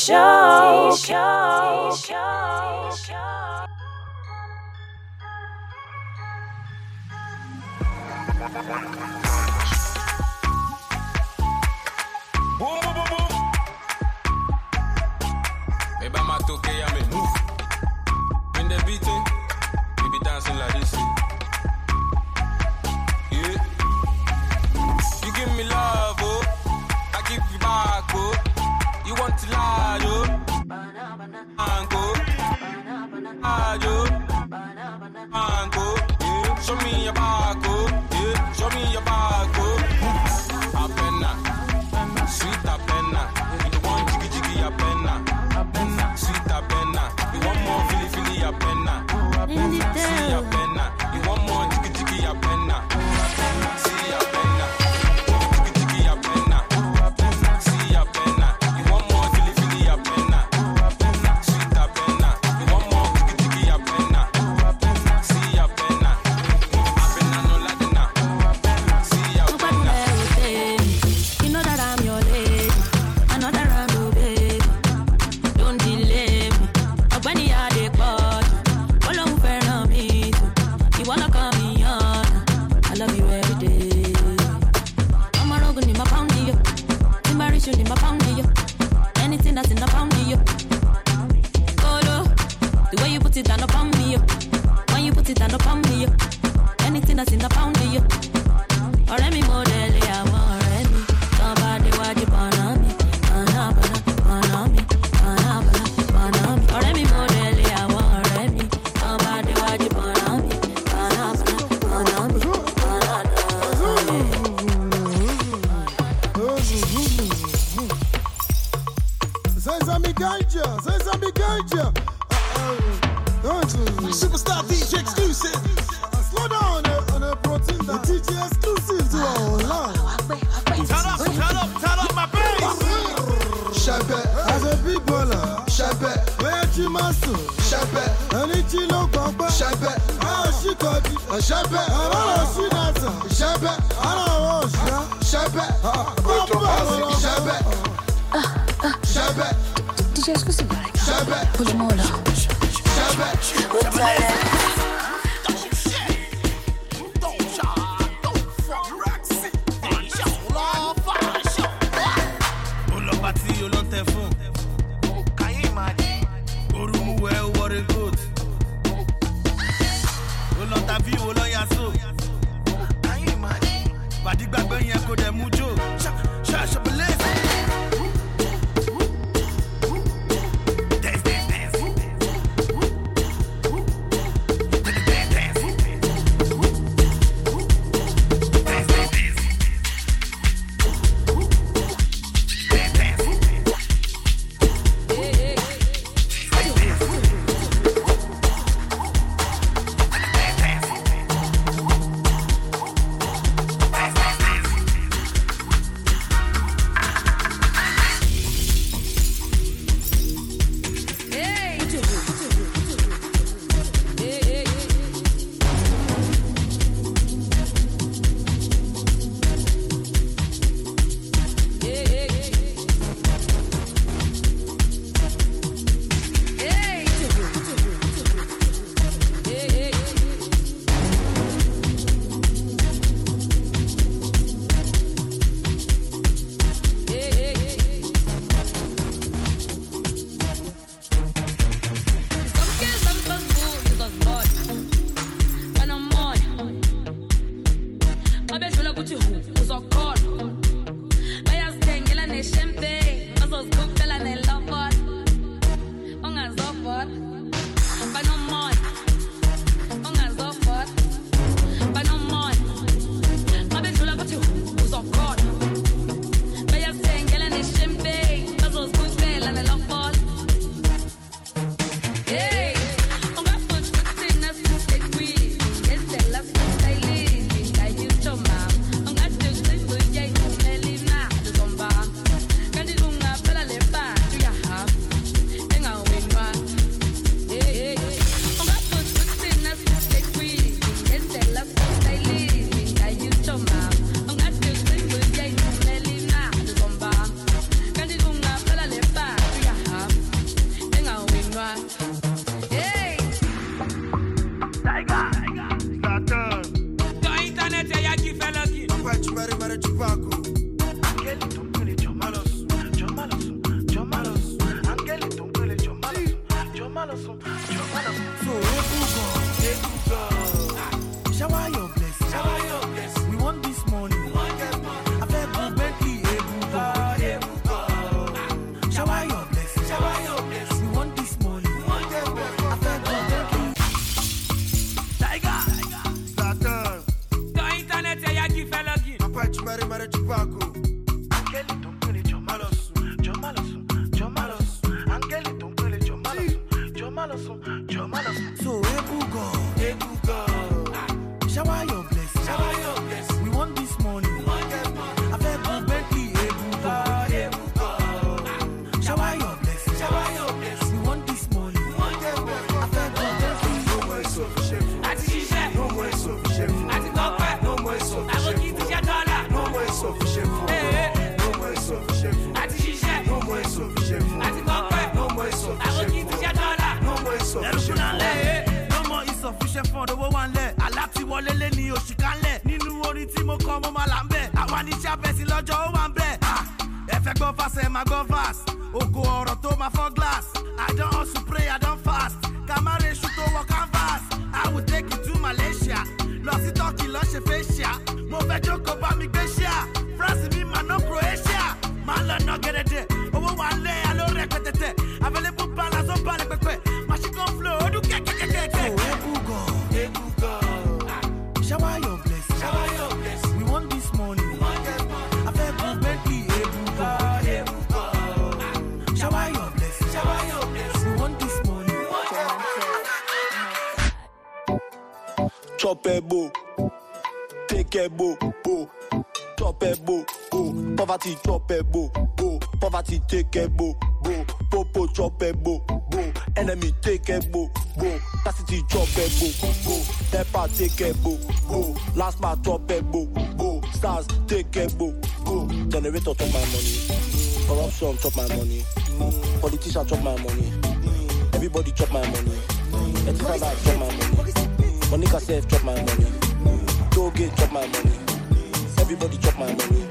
Show. wonderful. You're wonderful. So hey, shower your blessings. Shower your blessings. We want this money. We want this money. I beg you, Bentley, hey, shower your blessings. Shower your blessings. We want this money. We want this money. I beg you, Bentley. Tiger. Starter. The internet is yaki felagi. Papa, you marry Chibago. So hey, go. Shower your blessings. Shower your blessings. We want this money. We want this money. I beg you, Bentley, hey, go. Shower your blessings. Shower your blessings. We want this money. We want this money. I beg you, Bentley. No more is so shameful. I think no more is so shameful. I think no more is so shameful. I will give you $1. No more is so shameful. No more is so shameful. I think no more is so shameful. I think no more is so shameful. I will give you $1. No more is sufficient for the one leg. I love to wallet Lenny or she can let Ninu or Timo come on my lamb. I want each other in Lojo one bed. If I go fast, I go fast. Oko or Toma for glass. I don't also pray, I don't fast. Kamare shoot over canvas. I will take you to Malaysia. Lost it, talking lunch, Fascia. Movejo, Copa, Migresia. France, me, man, no Croatia. Man, let not get a day. Oh, one leg, I don't record it. Available palace on Palacque. Flow, do get. Hey, Google. Shower your blessings. Shower your blessings. We want this money. We want this money. I beg you, Bentley, hey, Google. Shower your blessings. Shower your blessings. We want this money. We want this money. Chop a boo. Take a boo. Boo. Chop a boo. Boo. Poverty, chop a boo. Boo. Poverty, take a boo. Boo. Popo, chop a boo. Boo. Enemy take a boo, boo. Cassidy chop a boo, boo. Depa take a boo, boo. Last man chop a boo, boo. Stars take a boo, boo. Generator chop my money. Corruption chop my money. Politician chop my money. Everybody chop my money. Etisalat chop my money. Monica Sef chop my money. Toge chop my money. Everybody chop my money.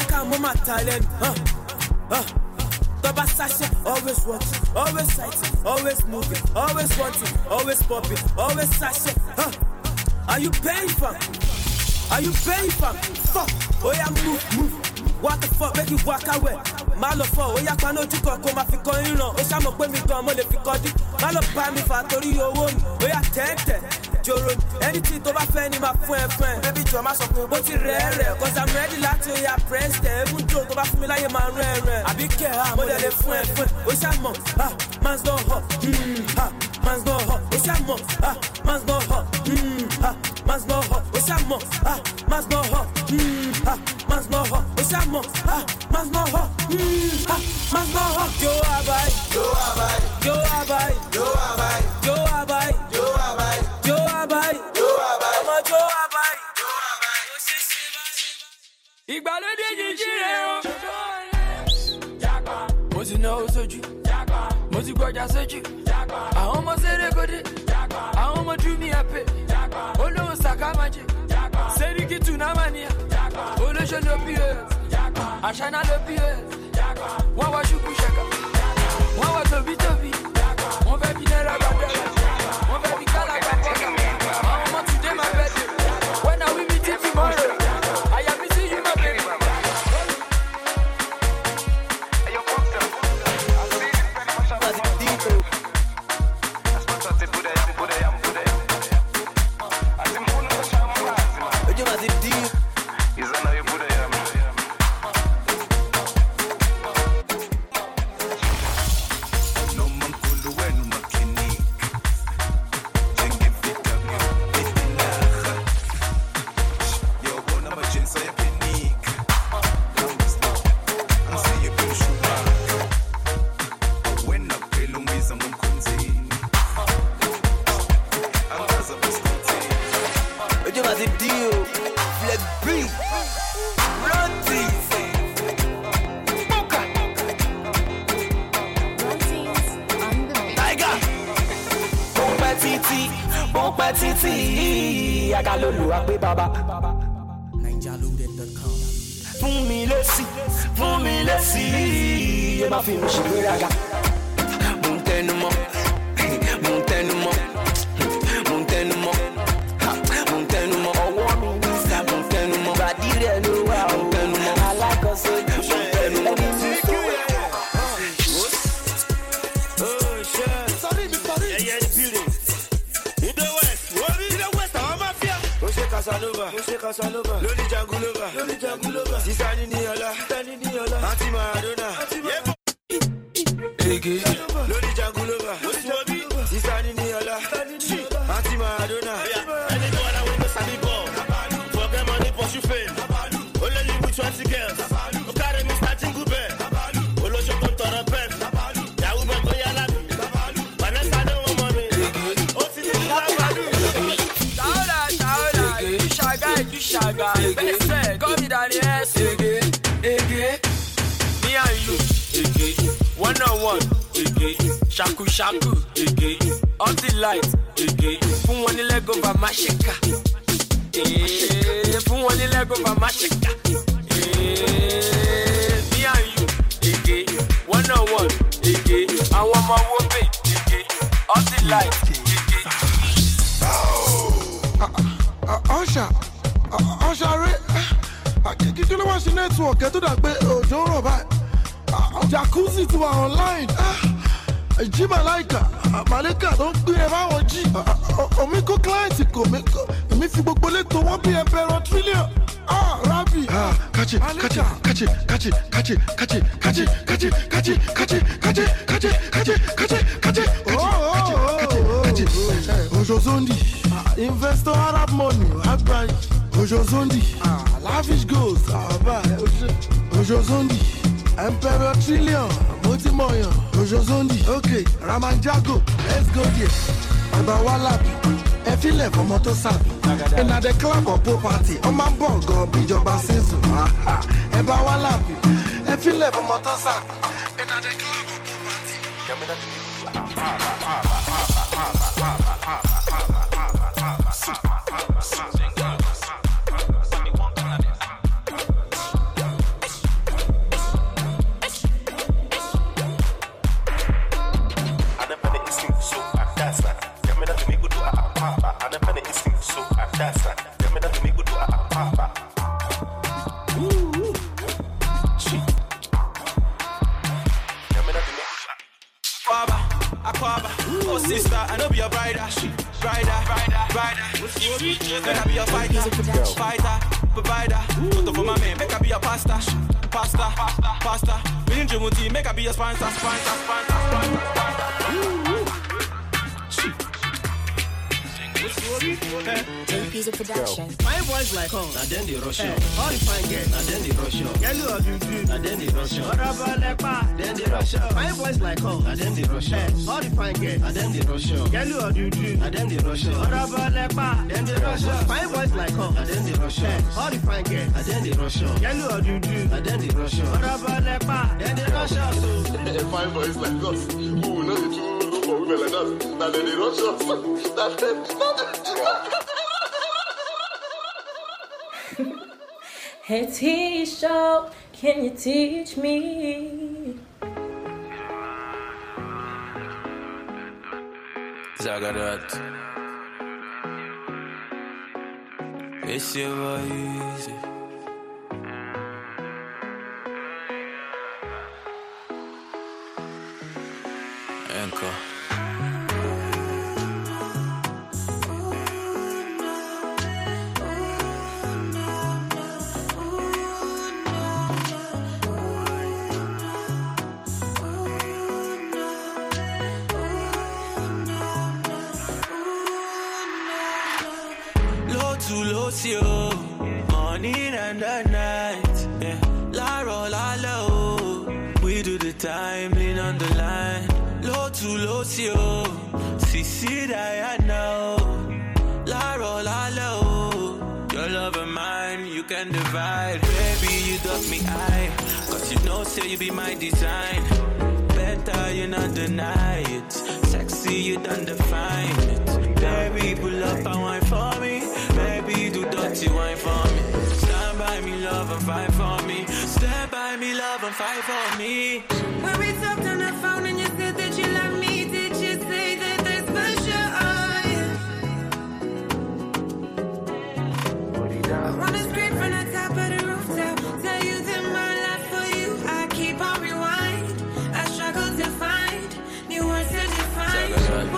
Rebecca, Mama Thailand. The Sasha, always watching, always sighting, always moving, always wanting, always popping, always Sasha. Are you paying for? Are you paying for? Fuck, oh yeah, move. What the fuck make you walk away? Malo for, oh yeah, cano chico, come a fico, you know. Oh, shamo kwe mi don, mole fico di. Malo pa mi fa, tori yo won. Oh yeah, tente, joro. Anything to ba friend, my friend. Baby, drama so cool, but it's rare. Cause I'm ready, like to ya friends. Every joke to ba fumi like a man rare. I be care, mole le friend. Oh shamo, ah, man's no hot, ah, man's no hot. Oh shamo, ah, man's no hot, ah, man's no hot. Oh shamo, ah, man's no hot, ah, man's no hot. Oh shamo, ah, man's no hot. Man's no hot. Yo abai, yo abai, yo abai, yo abai, yo abai, yo abai, yo abai, yo abai, yo abai, yo abai, Igbalode jinjire o. Japa, mo ti na osoju. Japa, mo ti gboja soju. Japa, awon mo sere kode. Japa, awon mo ju mi ape. Japa, olohun saka maje. Japa, seriki tunamania. Japa, olojo no pie. I shine out of here. What was you push? What was the bit of it? One baby, one baby, I want to do my best. When I will meet you tomorrow, I am missing you, my baby. father. Oh sister, I know be your rider. Rider. Then I be your fighter. Provider. Photo for my man, make I be a pastor. Million dream team, make I be a sponsor. JP's production. My voice like home, and then they rush you. All fine girls, and then they rush you. Yellow of you too, and then they rush you. Rubber lepa, then they rush you. My voice like home, and then they rush you. All fine girls, and then they rush you. Yellow of you too, and then they rush you. Rubber lepa, then they rush you. My voice like home, and then they rush you. All fine girls, and then they rush you. Yellow of you too, and then they rush you. Rubber lepa, then they rush you. My voice like us, who knows the truth? Women like us, that they don't show us. That's it. Hey, T-Show, can you teach me? Zagarat. It's your easy. Anchor. Morning and at night, yeah. La ro la lo, we do the time, lean on the line. Low to low, see, see that I know. La ro la lo, your love and mine, you can divide. Baby, you got me high, cause you know, say you be my design. Better you not deny it, sexy you don't define it. Baby, pull up and wine for me. Baby, do dirty wine for me. Stand by me, love, and fight for me. Stand by me, love, and fight for me. When we talked on the phone and you said that you love me, did you say that there's special? I want to scream from the top of the rooftop. Tell you that my life for you, I keep on rewind. I struggle to find new ones to define.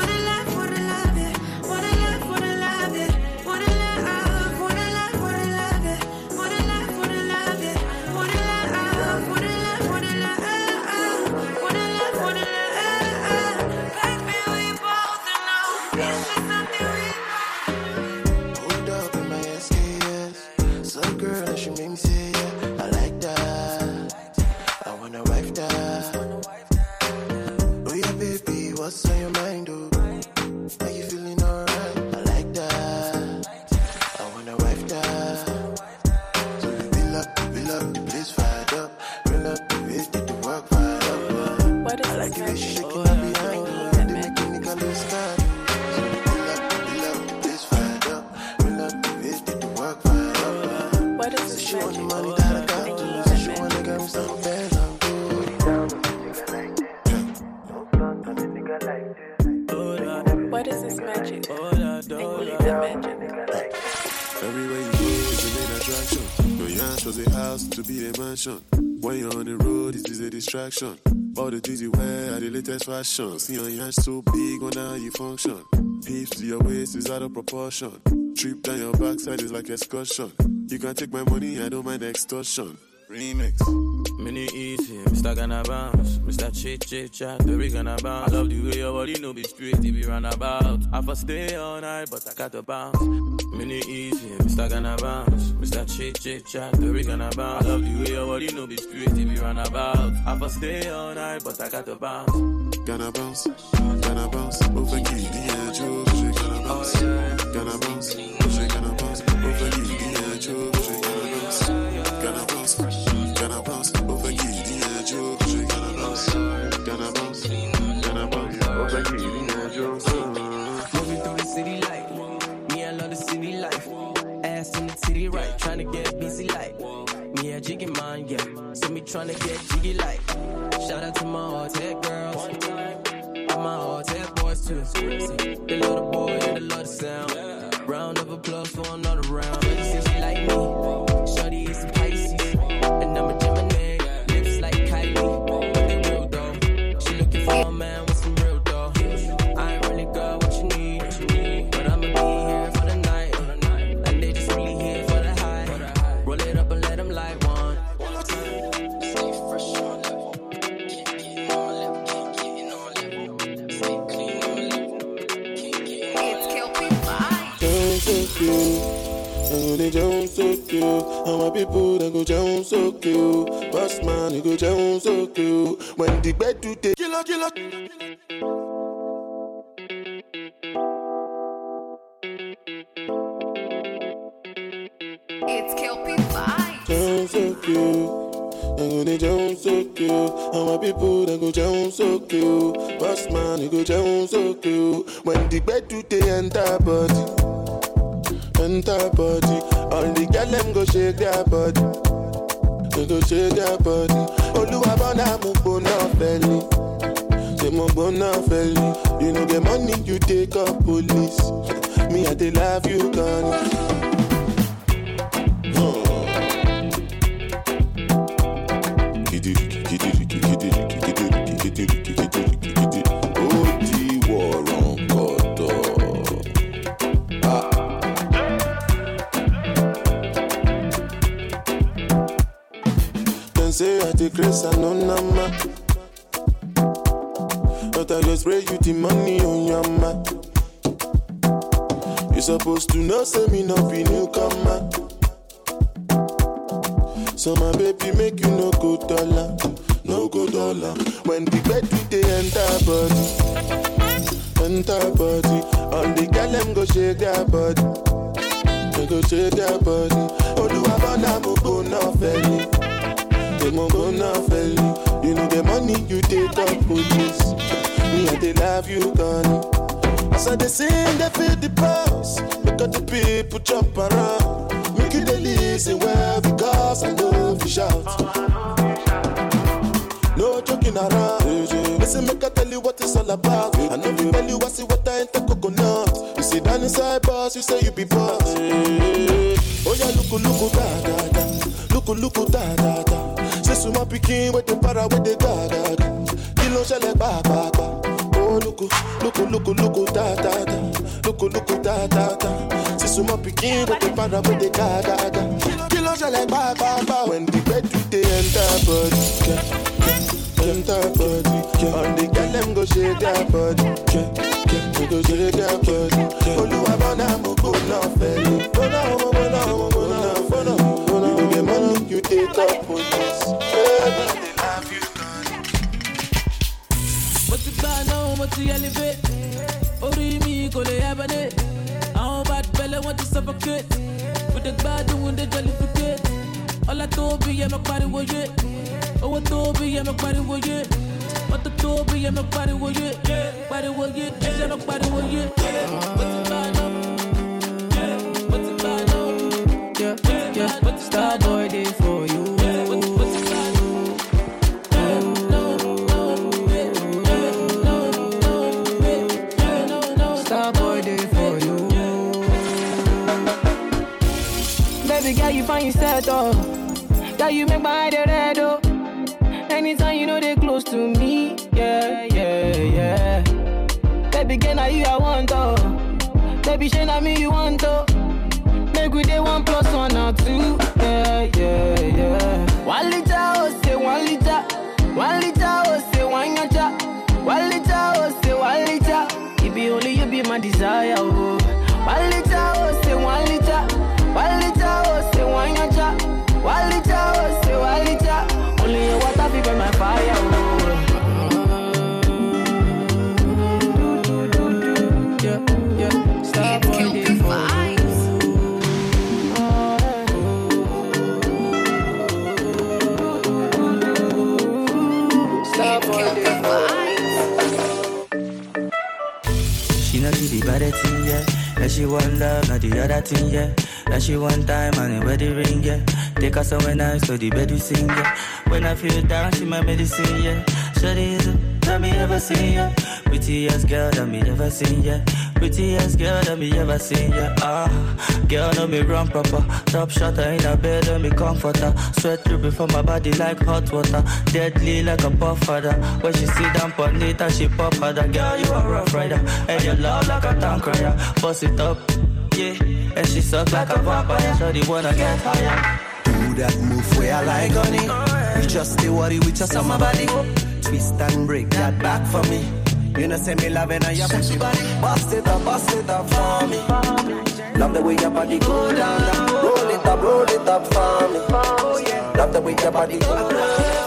Distraction. All the things you wear are the latest fashion. See your hands so big, wonder how you function. Hips to your waist is out of proportion. Trip down your backside is like excursion. You can take my money, I don't mind extortion. Remix. Mini easy, Mr. Gonna bounce, Mr. Chit-Chit-Chat, very gonna bounce. I love the way your body no be straight, it be roundabout. I first stay all night, but I got to bounce. Mini easy, Mr. Gonna bounce, Mr. Chit-Chit-Chat, very gonna bounce. I love the way your body no be straight, it be roundabout. I first stay all night, but I got to bounce. Gonna bounce, over you, the edge, over gonna bounce, over gonna bounce, gonna bounce, over you, the edge, over gonna bounce, over you, the edge, moving through the city light. City life, ass in the city right, trying to get busy like me a jiggy man, yeah, see me trying to get jiggy like. Shout out to my hotel girls, all my hotel boys too, they love the boy and they love the sound. Round of applause for another round. See she like me, shawty is a Pisces, and I'm a Gemini, lips like Kylie, looking real though. She looking for a man with some real though. people they jump so cute. And my people they go jump so cute. Boss man, you go jump so cute. When the bed do take killer, killer. It's kill people. Jump so cute. I go they jump so cute. And my people they go jump so cute. Boss man, you go jump so cute. When the bed do take enter body, enter body. All the girl them go shake their body, they go shake their body. Oluwa bona mo bona feli, say mo bona feli. You know get money you take up police. Me I dey love you, gone. Say I take grace and no number, but I just spray you the money on your ma. You supposed to know say me no be newcomer, so my baby make you no go dollar, no go dollar. When the bed do they enter body, all the girl them go shake their body, they go shake their body. Oluwa bona mo bona feli. You know the money you take up police. Me and they love you gone. As I they sing, they feel the pulse. Because the people jump around. Make you the listen well because I love you shout. No joking around. Listen, make I tell you what it's all about. I know you tell you I see what I ain't the coconut. You sit down inside boss, you say you be boss. Oh yeah, look, look, da da da. Look, look, da da da. This is my picking with the para with the gaga. Kilo shale ba ba ba. Oh look, look, look, look, da da da. Look, look, da da da. This is my picking with the para with the gaga. Kilo shale ba ba ba. When the bed do they enter body, and the girl them go shake their body, they go shake their body. Oluwa bona mo go na feli, bona mo bona mo bona bona. You take up for this. They love you, God. But you can't know what you elevate. Ori mi go le abade. Our bad belly want to suffocate. But the bad doing the jollificate. All I told be I'm a party with you. Oh, I told be I'm a party with you. What the told be I'm a party with you. Party with you, I'm a party with you. But you can't know. Yeah, but the star boy did for you. Yeah, but the star boy. No, no, star boy did for you. Baby girl, you find yourself oh. Girl, you make my head red oh. Anytime you know they close to me. Yeah, yeah, yeah. Baby girl, now you I want oh. Baby, shine on me you want oh. Make we day 1 + 1 or 2. Yeah, yeah, yeah. 1 liter, oh, say 1 liter. 1 liter, oh, say 1 ganja. 1 liter, oh, say 1 liter. It be only you be my desire, oh. 1 liter, oh, say 1 liter. 1 liter, oh, say 1 ganja. 1 liter, oh, say 1 liter. Only your water be by my fire, oh. Yeah, yeah. Stop all day for you. She not do the bad thing, yeah. And she want love, not the other thing, yeah. And she want time and a wedding ring, yeah. Take her somewhere nice so the bed we sing, yeah. When I feel down, she my medicine, yeah. Shawty is that me ever seen, yeah. Prettiest girl that me ever seen, yeah. Prettiest girl that me ever seen, yeah. Ah, girl know me run proper. Top shotter in a bed and me comforter. Sweat dripping from my body like hot water. Deadly like a puff father. When she sit down for it and she pop father. Girl, you a rough rider. And you love like a town crier. Bust it up, yeah. And she suck like a vampire. Shawty wanna get higher. Do that move where I like on it. You just stay worried with your summer body. Twist and break that back for me. You know say me loving and you push it back. Bust it up for me. Love the way your body go down. Roll it up for me. Love the way your body go down.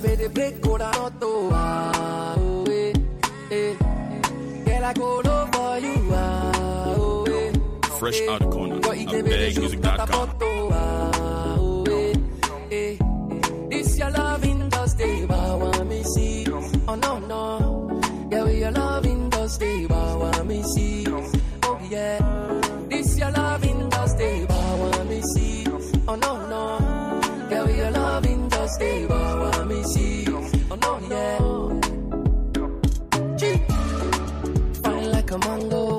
Baby, break go down to ah, oh, eh, eh. Girl, I go low for you ah, oh, eh, fresh out of corner, BagMusic.com. This your loving Thursday, but want me see. Oh no no, yeah, we your loving Thursday, but want me see. Oh yeah, this your loving Thursday, but want me see. Oh no no, yeah, we your loving Thursday, but want me see. Oh no, yeah. G. Fine like a mango.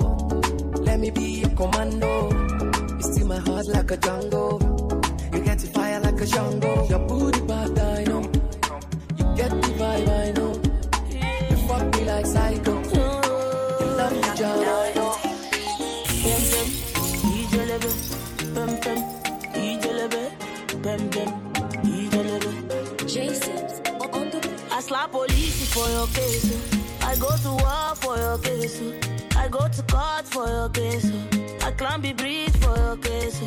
Let me be a commando. You steal my heart like a jungle. You get it fire like a jungle. Your booty bad, I know. You get the vibe, I know. You fuck me like psycho. You love me, John, I know. Pem pem, DJ level. Pem pem, DJ level. Pem pem. I slap police for your case. I go to war for your case. I go to court for your case. I climb the bridge for your case.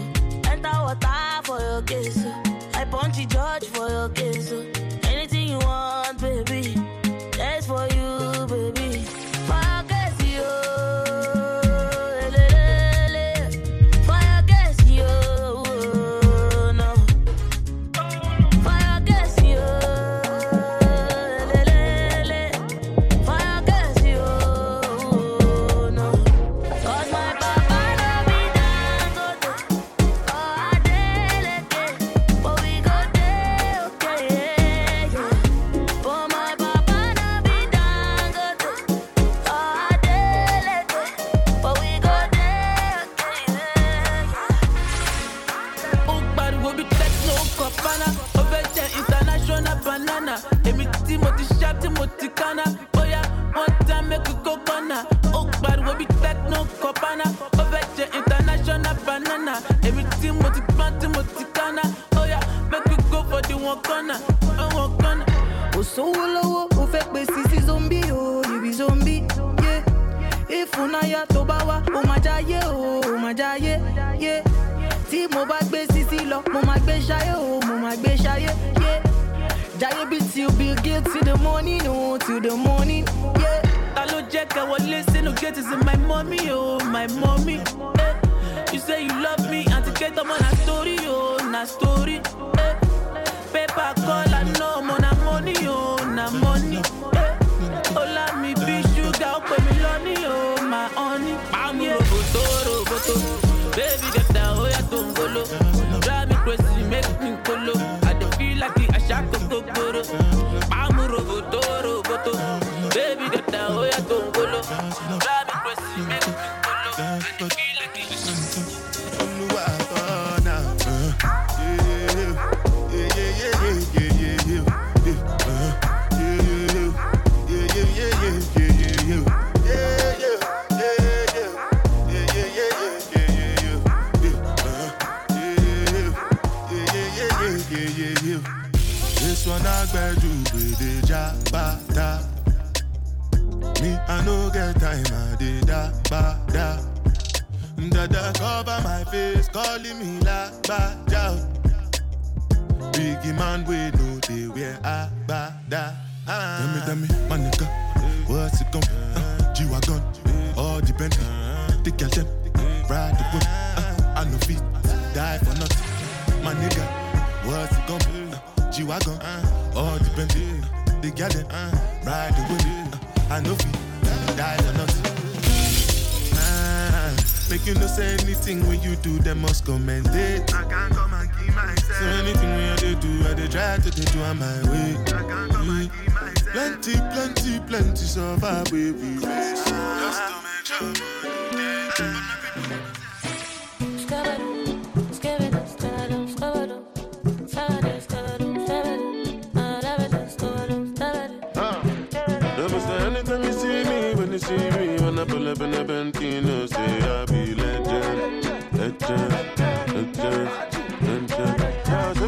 Enter water for your case. I punch the judge for your case. Anything you want, baby, that's for you, baby.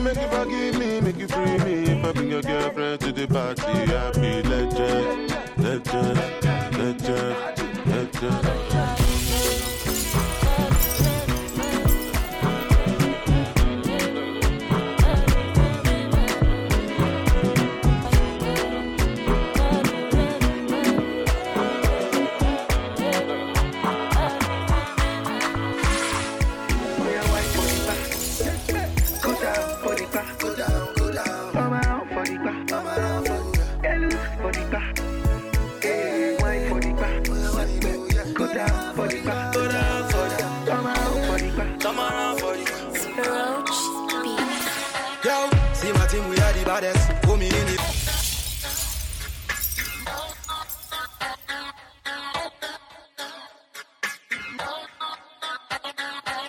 Make you forgive me, make you free me. If I bring your girlfriend to the party, Yo, see my team, we are the baddest. Put me in the...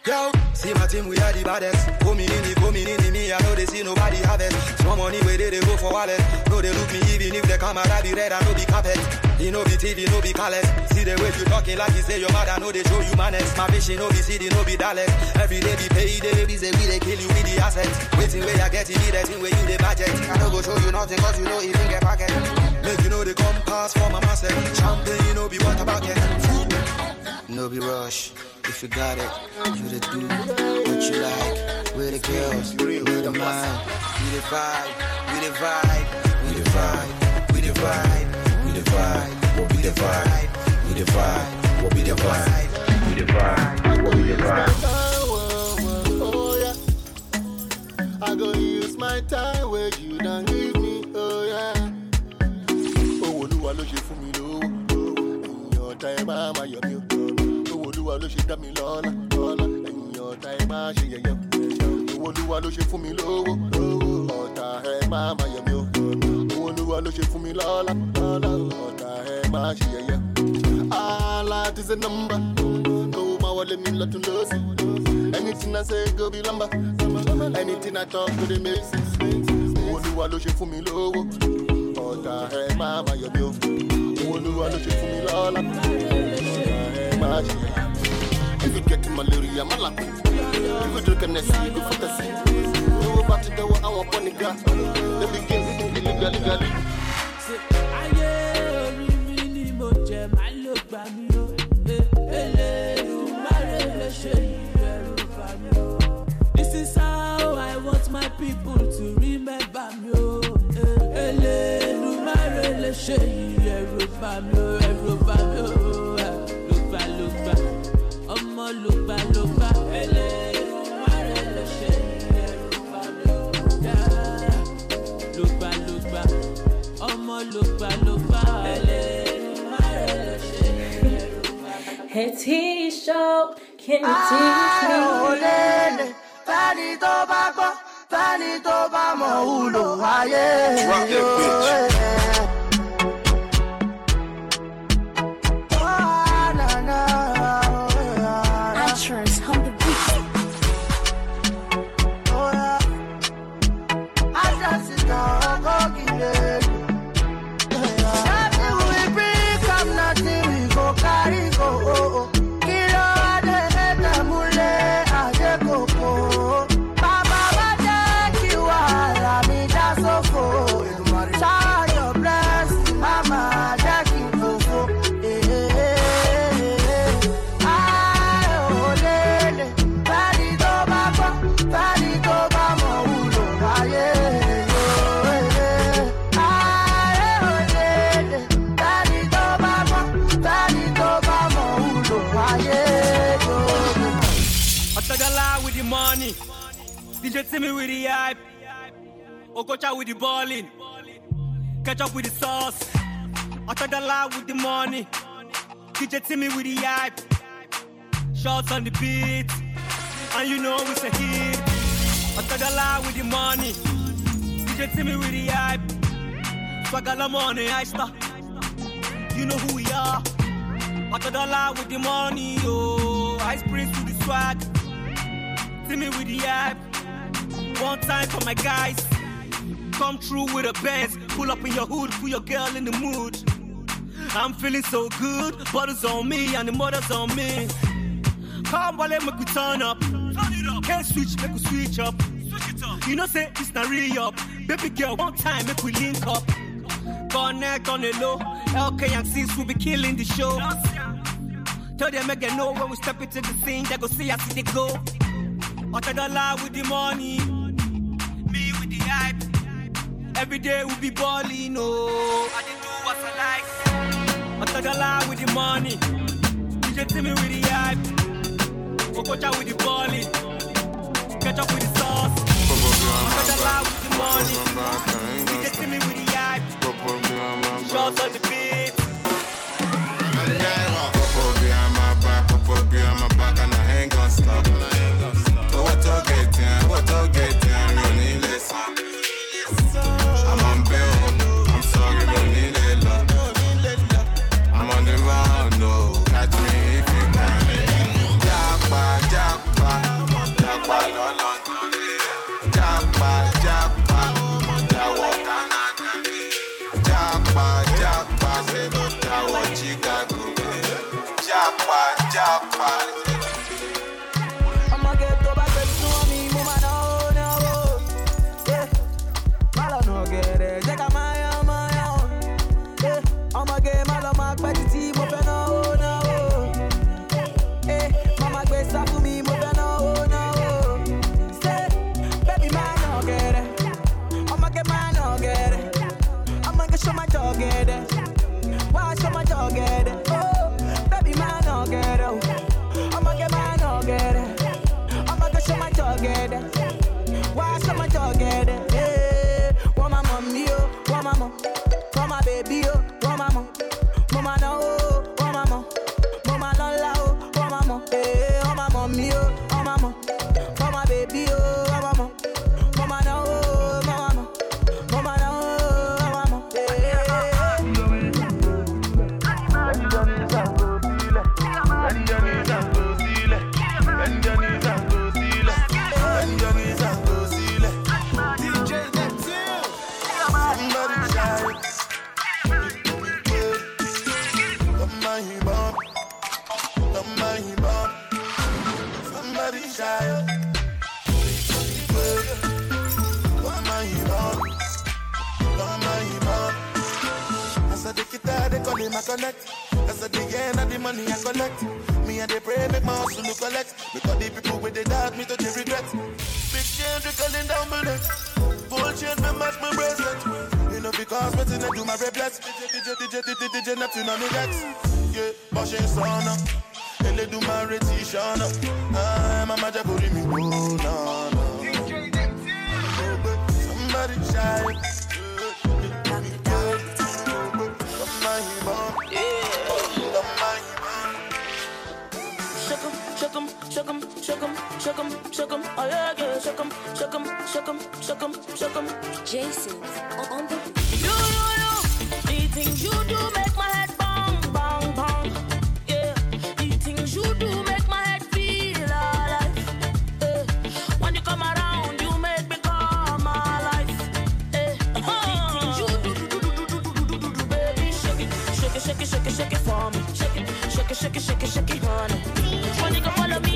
Yo, see my team, we are the baddest. Come in, me, I know they see nobody have it. Some money where they go for wallet. No, they look me even if the camera be red and no be carpet. You know be TV, no be callous. See the way you talking like you say your mother, know they show you manners. My bitch, no be city, no be Dallas. Every day be paid, they be say we they kill you with the assets. Waiting where I get it, be the thing where you the budget. I don't go show you nothing cause you know even get packet. Make you know they come pass for my master. Champagne, you know be water bucket. No be rush. If you got it, you the dude, what you like. We're the girls, we're the mind. We divide. Oh yeah. I go use my time where you don't give me. Oh yeah. Oh no, I love you for me no. Your time, mama, your milk. She got me lola, and your time, she yeah. Won't she for me low, oh, mama, your milk. Won't she for me lola, she yeah. Allah is a number, no power, let me let you lose. Anything I say, go be lumber. Anything I talk to the missus. Won't she for me low, oh, mama, your milk. Won't she for me lola, oh, if you get malaria, my lap. If you drink a Nessie, you go for the sea. You about to do what I want on the gas. Let me get legally. I get really much. I look by me. This is how I want my people to remember me. Look back. Look back. Look back. Look back. Hey, T-Show, can you teach me? Rock it, bitch. See me with the hype, Okocha with the ballin', catch up with the sauce, Atagala with the money, DJ Timmy with the hype, shots on the beat, and you know it's a hit, Atagala with the money, DJ Timmy with the hype, Swagala money, I star, you know who we are, Atagala with the money, oh, Ice Prince with the swag, Timmy with the hype. One time for my guys, come through with a Benz, pull up in your hood, put your girl in the mood. I'm feeling so good, bottles on me and the mothers on me. Come while make we turn up. Can't switch, make we switch up. You know say it's not real up, baby girl. One time make we link up. Connect on the low, LK and Sis will be killing the show. Tell them make they know when we step into the scene, they go see us they go. $100 with the money. Every day we be ballin', oh, I did do what I like. I take a lie with the money. DJ Timmy with the hype. Okocha with the ballin'. Catch up with the sauce. I take a lie with the money. DJ Timmy with the hype. Shots on the beat. Pop up behind my back, and I ain't gon' stop. What I get down, running less. I connect. That's a the end of the money I collect. Me and they pray, make my hustle look collect. Because the people with the doubt, me touch the regret. Big change, they calling down my neck. Gold change, me match my bracelet. You know, because what's in I do my replets. DJ, nothing on the decks. Yeah, Bosch and sauna. And they do my retention. I'm a magic, go me, oh, no, no. Somebody shy. Shook 'em, oh yeah, yeah. Shook 'em. Jason's on the. You, the things you do make my head bang, bang, bang. Yeah, the things you do make my head feel alive. When you come around, you make me come alive. The things you do, baby, shake it for me. Shake it, honey. When you come follow me.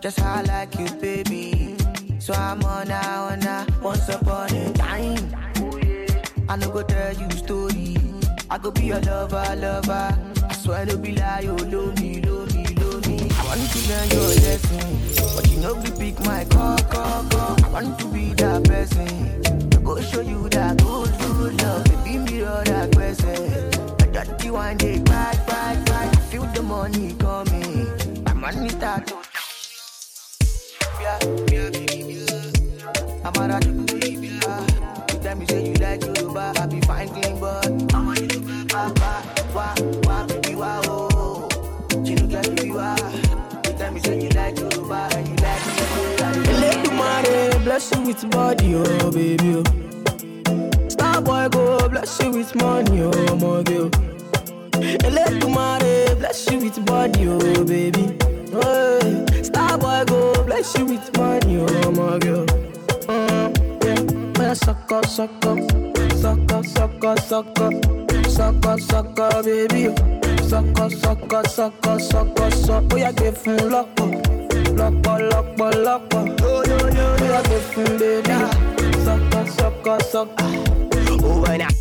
Just how I like you, baby. So I'm on now. Once upon a time, I no go tell you story. I go be your lover. I swear to be like, oh, love me. I want to learn your lesson, but you know we pick my call. I want to be that person. I go show you that good love. Baby, mirror that person. I got you one day, bye. I feel the money coming. My money start to. I'm out of the baby. You tell me say you like Yoruba, I be fine clean, but I want you to be wah, baby, wah, oh. She look like baby, wah. You tell me say you like Yoruba, and you like Yoruba. Let the money bless you with body, oh, baby, oh. Star boy go bless you with money, oh, my girl. Let the money bless you with body, oh, baby. Oh, star boy go bless you with money, oh, my girl. Sucker, baby. Sucker. We are giving lock up. We are giving baby. Sucker. Oh, why not?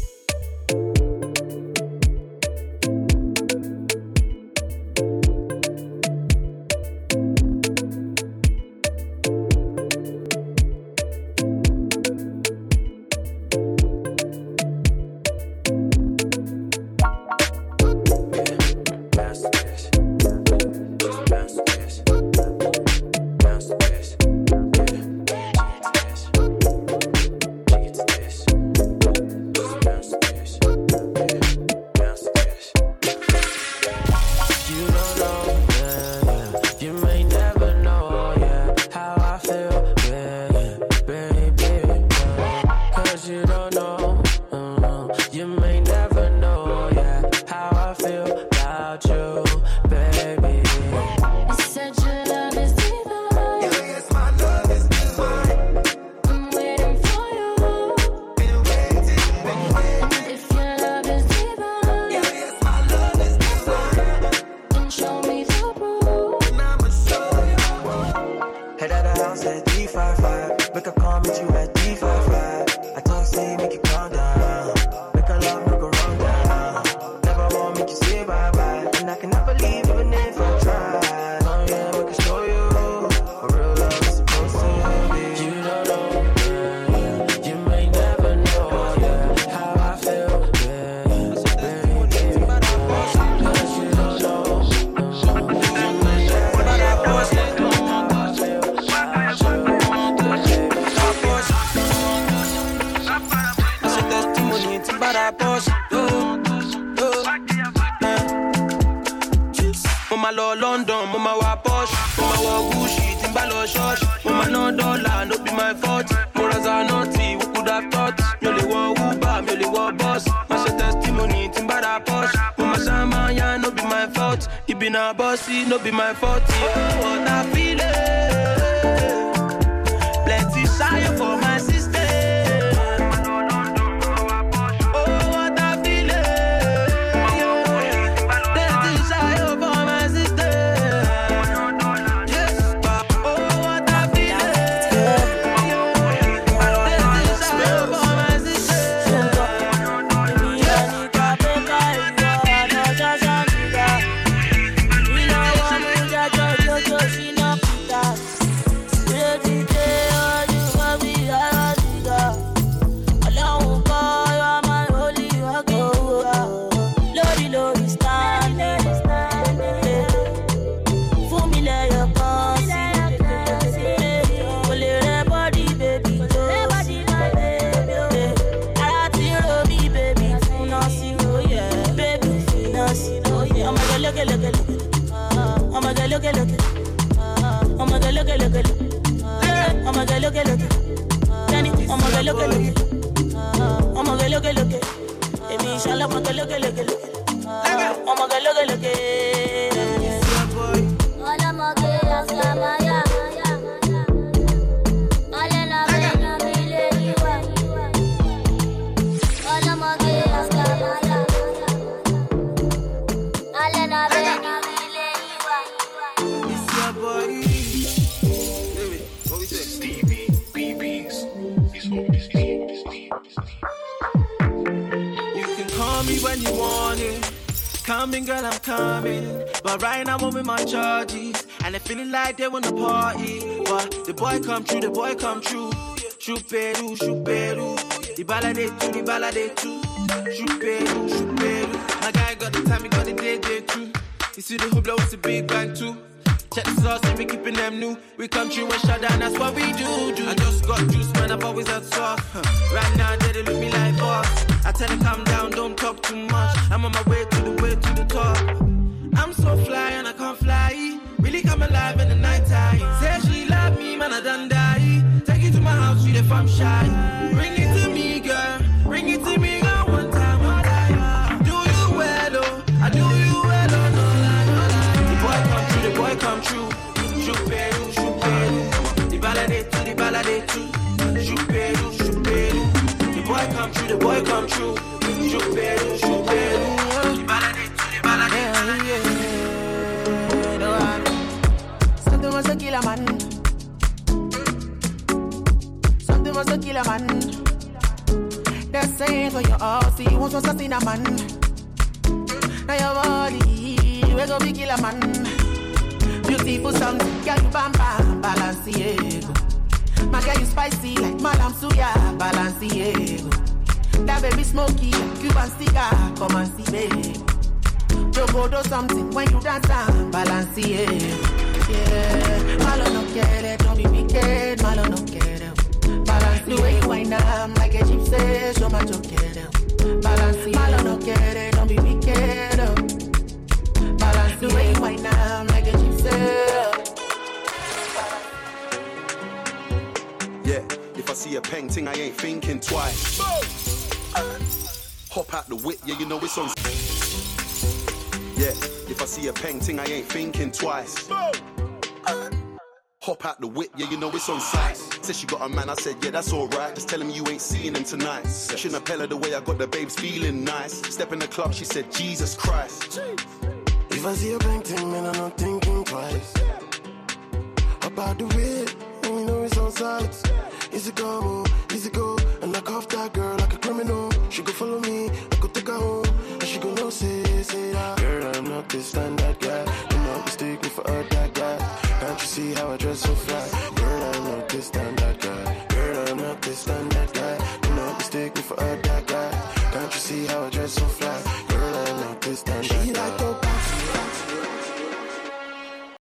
Plenty shy for my sister. Girl, I'm coming, but right now I'm with my charges, and I'm feeling like they wanna party. But the boy come true, Chuperu, the balade too, Chuperu. My guy got the time, he got the day too. You see the hoopla with the big bang too. Check the sauce and we keeping them new. We come true and shut down, that's what we do. I just got juice, man, I've always had sauce. Right now they look me like boss. I tell them calm down, don't talk too much. I'm on my way to the top. I'm so fly and I can't fly. Really come alive in the night time. Say she love me, man, I done die. Take it to my house, she the fam shy. Bring it to me, girl. Bring it to me, girl. One time, all right. Do you well, oh? I do you well, oh? No lie, no lie. The boy come true. Chuperu, chuperu. The balade too. Chuperu, chuperu. The boy come true, something wants to kill a man. Something wants to kill a man. They're saying for you all, see you once was a sinner man. Now your body, we're gonna be kill a man. Beautiful songs, girl you bam bam, balance it. My girl, you spicy like Madame Suya, Balenciaga. That baby smoky, Cuban cigar, come and see baby. You go do something when you dance and Balenciaga. Yeah, Malo no quiere, don't be wicked, Malo no quiere. Balenciaga. The way you wind up like a gypsy, so much you quiere. Balenciaga. Malo no quiere, don't be wicked. Balenciaga. The way you wind up like a gypsy. Yeah, if I see a painting, I ain't thinking twice. Hop out the whip, yeah, you know it's on. Yeah, if I see a painting, I ain't thinking twice. Hop out the whip, yeah, you know it's on sight. Said she got a man, I said, yeah, that's alright. Just tell him you ain't seeing him tonight. Shouldn't have held her the way I got the babes feeling nice. Step in the club, she said, Jesus Christ. If I see a painting, man, I'm not thinking twice. About the whip. We know it's on sight. Easy go, and I cuff that girl like a criminal. She go follow me, I go take her home, and she go no say that. Girl, I'm not this standard guy. Do not mistake me for a that guy. Can't you see how I dress so fly? Girl, I'm not this standard guy. Girl, I'm not this standard guy. Do not mistake me for a that guy. Can't you see how I dress so fly? Girl, I'm not this standard guy.